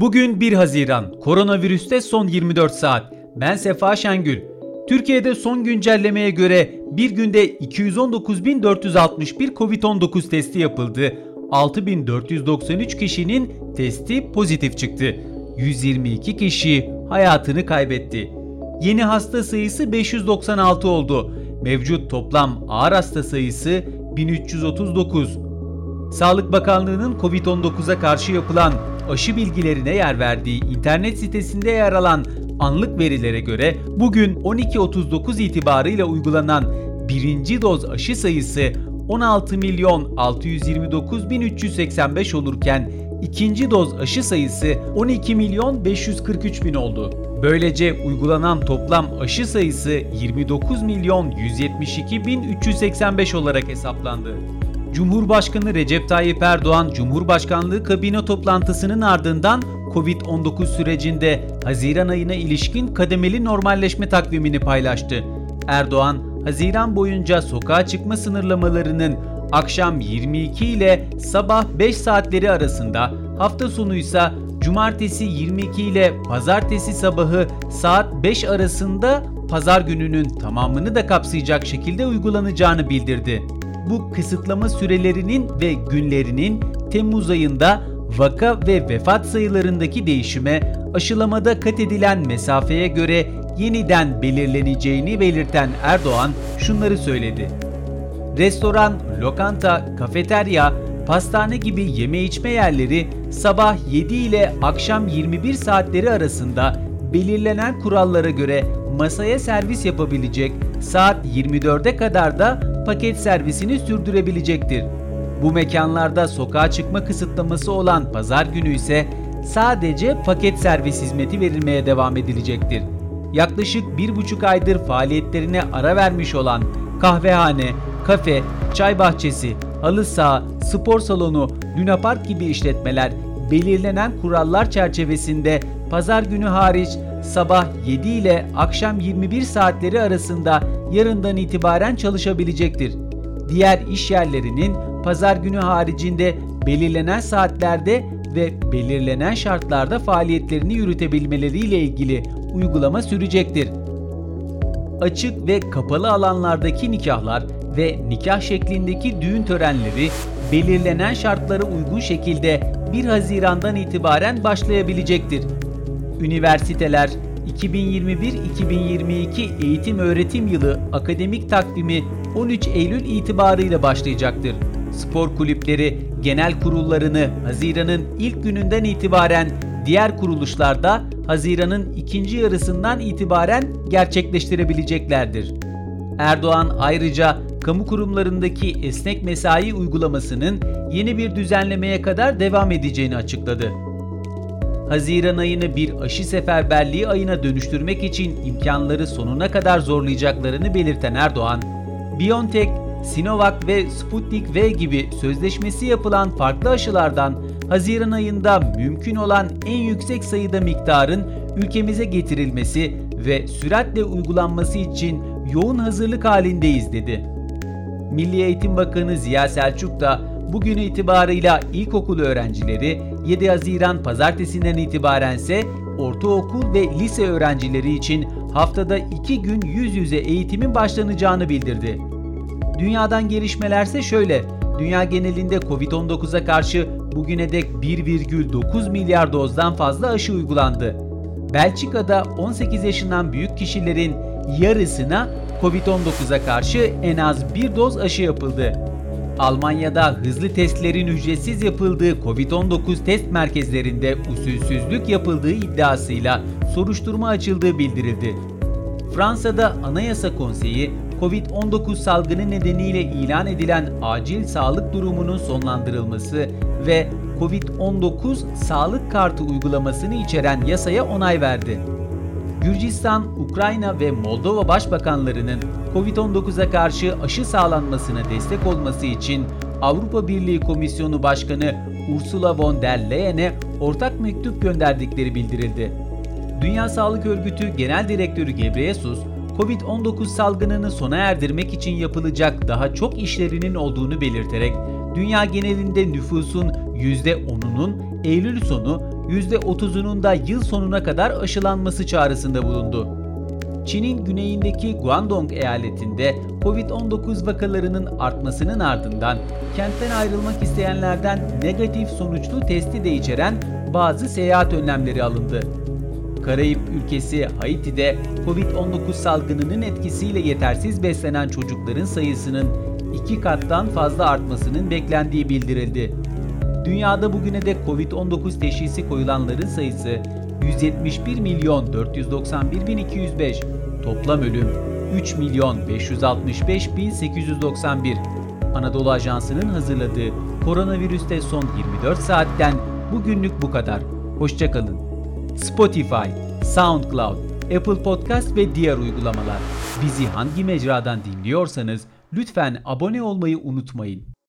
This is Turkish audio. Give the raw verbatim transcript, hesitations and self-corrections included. Bugün bir Haziran, koronavirüste son yirmi dört saat. Ben Sefa Şengül. Türkiye'de son güncellemeye göre bir günde iki yüz on dokuz bin dört yüz altmış bir kovid on dokuz testi yapıldı. altı bin dört yüz doksan üç kişinin testi pozitif çıktı. yüz yirmi iki kişi hayatını kaybetti. Yeni hasta sayısı beş yüz doksan altı oldu. Mevcut toplam ağır hasta sayısı bin üç yüz otuz dokuz. Sağlık Bakanlığı'nın kovid on dokuza karşı yapılan aşı bilgilerine yer verdiği internet sitesinde yer alan anlık verilere göre bugün on iki otuz dokuz itibarıyla uygulanan birinci doz aşı sayısı on altı milyon altı yüz yirmi dokuz bin üç yüz seksen beş olurken ikinci doz aşı sayısı on iki milyon beş yüz kırk üç bin oldu. Böylece uygulanan toplam aşı sayısı yirmi dokuz milyon yüz yetmiş iki bin üç yüz seksen beş olarak hesaplandı. Cumhurbaşkanı Recep Tayyip Erdoğan, Cumhurbaşkanlığı kabine toplantısının ardından kovid on dokuz sürecinde Haziran ayına ilişkin kademeli normalleşme takvimini paylaştı. Erdoğan, Haziran boyunca sokağa çıkma sınırlamalarının akşam yirmi iki ile sabah beş saatleri arasında, hafta sonu ise cumartesi yirmi iki ile pazartesi sabahı saat beş arasında pazar gününün tamamını da kapsayacak şekilde uygulanacağını bildirdi. Bu kısıtlama sürelerinin ve günlerinin Temmuz ayında vaka ve vefat sayılarındaki değişime, aşılamada kat edilen mesafeye göre yeniden belirleneceğini belirten Erdoğan şunları söyledi. Restoran, lokanta, kafeterya, pastane gibi yeme içme yerleri sabah yedi ile akşam yirmi bir saatleri arasında belirlenen kurallara göre masaya servis yapabilecek, saat yirmi dörde kadar da paket servisini sürdürebilecektir. Bu mekanlarda sokağa çıkma kısıtlaması olan pazar günü ise sadece paket servis hizmeti verilmeye devam edilecektir. Yaklaşık bir buçuk aydır faaliyetlerine ara vermiş olan kahvehane, kafe, çay bahçesi, halı saha, spor salonu, lunapark gibi işletmeler belirlenen kurallar çerçevesinde pazar günü hariç sabah yedi ile akşam yirmi bir saatleri arasında yarından itibaren çalışabilecektir. Diğer iş yerlerinin pazar günü haricinde belirlenen saatlerde ve belirlenen şartlarda faaliyetlerini yürütebilmeleriyle ilgili uygulama sürecektir. Açık ve kapalı alanlardaki nikahlar ve nikah şeklindeki düğün törenleri belirlenen şartlara uygun şekilde bir Haziran'dan itibaren başlayabilecektir. Üniversiteler iki bin yirmi bir iki bin yirmi iki eğitim-öğretim yılı akademik takvimi on üç Eylül itibarıyla başlayacaktır. Spor kulüpleri genel kurullarını Haziran'ın ilk gününden itibaren, diğer kuruluşlarda Haziran'ın ikinci yarısından itibaren gerçekleştirebileceklerdir. Erdoğan ayrıca kamu kurumlarındaki esnek mesai uygulamasının yeni bir düzenlemeye kadar devam edeceğini açıkladı. Haziran ayını bir aşı seferberliği ayına dönüştürmek için imkanları sonuna kadar zorlayacaklarını belirten Erdoğan, BioNTech, Sinovac ve Sputnik V gibi sözleşmesi yapılan farklı aşılardan Haziran ayında mümkün olan en yüksek sayıda miktarın ülkemize getirilmesi ve süratle uygulanması için yoğun hazırlık halindeyiz dedi. Milli Eğitim Bakanı Ziya Selçuk da bugün itibarıyla ilkokul öğrencileri, yedi Haziran pazartesinden itibarense ortaokul ve lise öğrencileri için haftada iki gün yüz yüze eğitimin başlanacağını bildirdi. Dünyadan gelişmelerse şöyle, dünya genelinde kovid on dokuza karşı bugüne dek bir virgül dokuz milyar dozdan fazla aşı uygulandı. Belçika'da on sekiz yaşından büyük kişilerin yarısına kovid on dokuza karşı en az bir doz aşı yapıldı. Almanya'da hızlı testlerin ücretsiz yapıldığı kovid on dokuz test merkezlerinde usulsüzlük yapıldığı iddiasıyla soruşturma açıldığı bildirildi. Fransa'da Anayasa Konseyi, kovid on dokuz salgını nedeniyle ilan edilen acil sağlık durumunun sonlandırılması ve kovid on dokuz sağlık kartı uygulamasını içeren yasaya onay verdi. Gürcistan, Ukrayna ve Moldova başbakanlarının kovid on dokuza karşı aşı sağlanmasına destek olması için Avrupa Birliği Komisyonu Başkanı Ursula von der Leyen'e ortak mektup gönderdikleri bildirildi. Dünya Sağlık Örgütü Genel Direktörü Gebreyesus, kovid on dokuz salgınını sona erdirmek için yapılacak daha çok işlerinin olduğunu belirterek, dünya genelinde nüfusun yüzde onunun Eylül sonu, yüzde otuzunun da yıl sonuna kadar aşılanması çağrısında bulundu. Çin'in güneyindeki Guangdong eyaletinde covid on dokuz vakalarının artmasının ardından kentten ayrılmak isteyenlerden negatif sonuçlu testi de içeren bazı seyahat önlemleri alındı. Karayip ülkesi Haiti'de covid on dokuz salgınının etkisiyle yetersiz beslenen çocukların sayısının iki kattan fazla artmasının beklendiği bildirildi. Dünyada bugüne dek covid on dokuz teşhisi koyulanların sayısı yüz yetmiş bir milyon dört yüz doksan bir bin iki yüz beş, toplam ölüm üç milyon beş yüz altmış beş bin sekiz yüz doksan bir. Anadolu Ajansı'nın hazırladığı Koronavirüste Son yirmi dört saatten bugünlük bu kadar. Hoşça kalın. Spotify, SoundCloud, Apple Podcast ve diğer uygulamalar. Bizi hangi mecradan dinliyorsanız lütfen abone olmayı unutmayın.